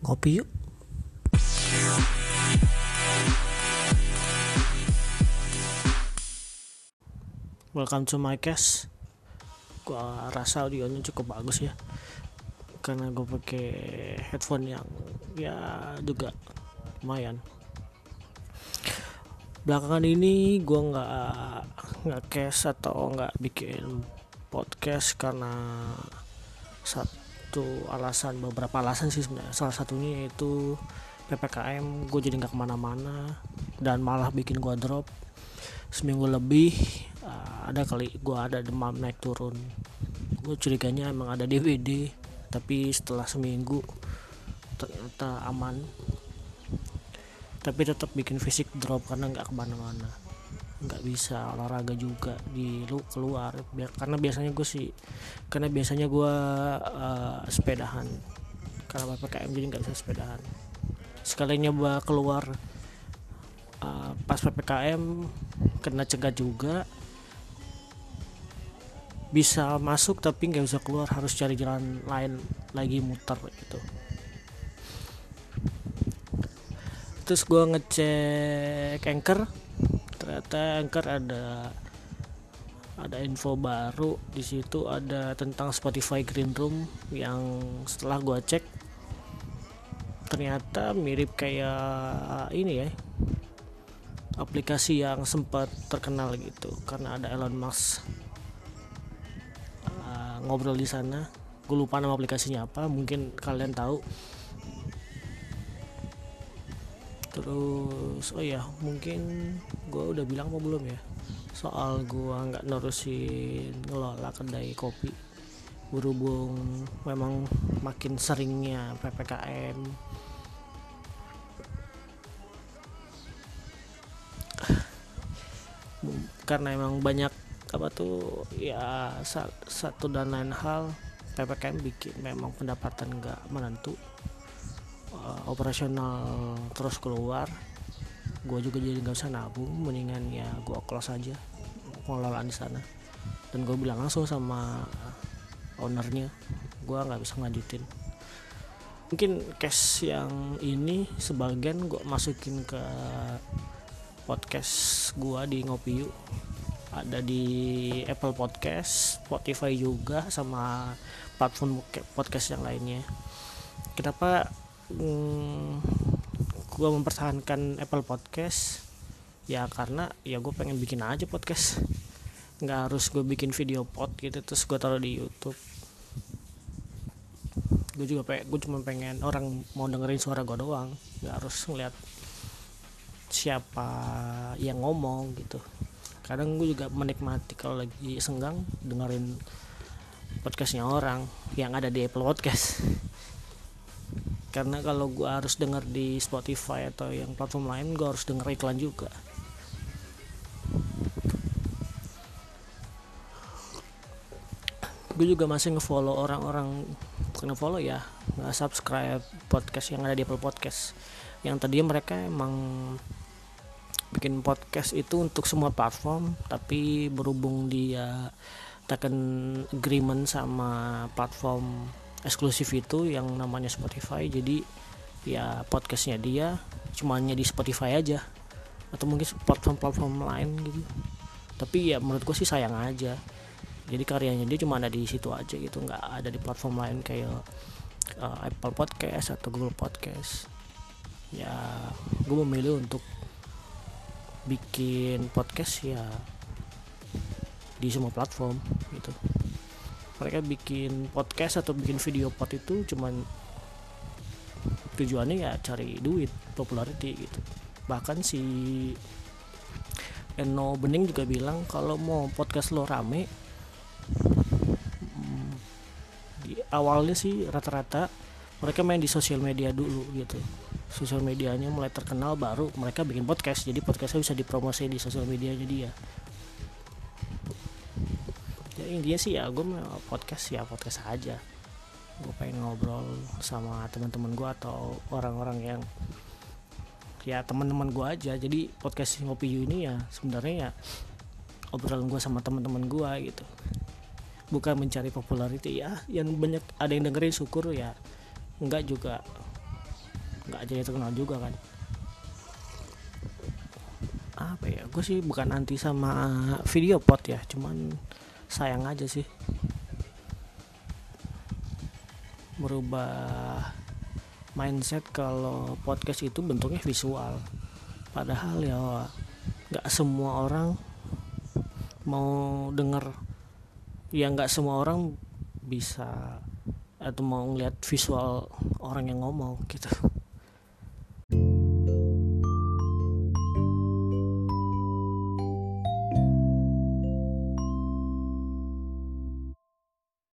Ngopi yuk. Welcome to my cast. Gua rasa audionya cukup bagus ya, karena gue pakai headphone yang ya juga lumayan. Belakangan ini gue nggak cast atau nggak bikin podcast karena beberapa alasan sih sebenarnya. Salah satunya yaitu PPKM, gue jadi nggak kemana-mana dan malah bikin gue drop seminggu lebih. Ada kali gue ada demam naik turun, gue curiganya emang ada DBD, tapi setelah seminggu ternyata aman, tapi tetap bikin fisik drop karena nggak kemana-mana, nggak bisa olahraga juga keluar karena biasanya gue sepedahan, karena PPKM jadi nggak bisa sepedahan. Sekalinya gue keluar pas PPKM kena cegah juga, bisa masuk tapi nggak bisa keluar, harus cari jalan lain lagi muter gitu. Terus gue ngecek Anchor, ternyata Anchor ada info baru di situ, ada tentang Spotify Greenroom, yang setelah gue cek ternyata mirip kayak ini ya, aplikasi yang sempat terkenal gitu karena ada Elon Musk ngobrol di sana. Gue lupa nama aplikasinya apa, mungkin kalian tahu. Terus mungkin gue udah bilang apa belum ya soal gue nggak nerusin ngelola kedai kopi, berhubung memang makin seringnya PPKM karena emang banyak satu dan lain hal. PPKM bikin memang pendapatan nggak menentu, operasional terus keluar. Gue juga jadi nggak usah nabung, mendingan ya gue close aja pengelolaan di sana. Dan gue bilang langsung sama ownernya, gue nggak bisa ngelanjutin. Mungkin case yang ini sebagian gue masukin ke podcast gue di Ngopiu, ada di Apple Podcast, Spotify juga, sama platform podcast yang lainnya. Kenapa gue mempertahankan Apple Podcast ya, karena ya gue pengen bikin aja podcast, nggak harus gue bikin video pod gitu terus gue taruh di YouTube. Gue cuma pengen orang mau dengerin suara gue doang, nggak harus ngeliat siapa yang ngomong gitu. Kadang gue juga menikmati kalau lagi senggang dengerin podcastnya orang yang ada di Apple Podcast. Karena kalau gue harus denger di Spotify atau yang platform lain, gue harus denger iklan juga. Gue juga masih ngefollow orang-orang, bukan ngefollow ya, nge-subscribe podcast yang ada di Apple Podcast, yang tadinya mereka emang bikin podcast itu untuk semua platform, tapi berhubung dia taken agreement sama platform eksklusif itu yang namanya Spotify, jadi ya podcastnya dia cumannya di Spotify aja atau mungkin platform-platform lain gitu. Tapi ya menurut gue sih sayang aja, jadi karyanya dia cuma ada di situ aja gitu, nggak ada di platform lain kayak Apple Podcast atau Google Podcast. Ya gue memilih untuk bikin podcast ya di semua platform gitu. Mereka bikin podcast atau bikin video pod itu cuman tujuannya ya cari duit, popularity gitu. Bahkan si Eno Bening juga bilang kalau mau podcast lo rame, di awalnya sih rata-rata mereka main di sosial media dulu gitu. Sosial medianya mulai terkenal baru mereka bikin podcast, jadi podcastnya bisa dipromosi di sosial medianya dia. Intinya sih ya gue mau podcast aja. Gue pengen ngobrol sama teman-teman gue atau orang-orang yang ya teman-teman gue aja. Jadi podcast Ngopiu ini ya sebenarnya ya obrolan gue sama teman-teman gue gitu, bukan mencari populariti ya. Yang banyak ada yang dengerin syukur, ya enggak juga nggak jadi terkenal juga kan. Apa ya, gue sih bukan anti sama video pod ya, cuman sayang aja sih merubah mindset kalau podcast itu bentuknya visual, padahal ya nggak semua orang mau denger, ya nggak semua orang bisa atau mau ngeliat visual orang yang ngomong gitu.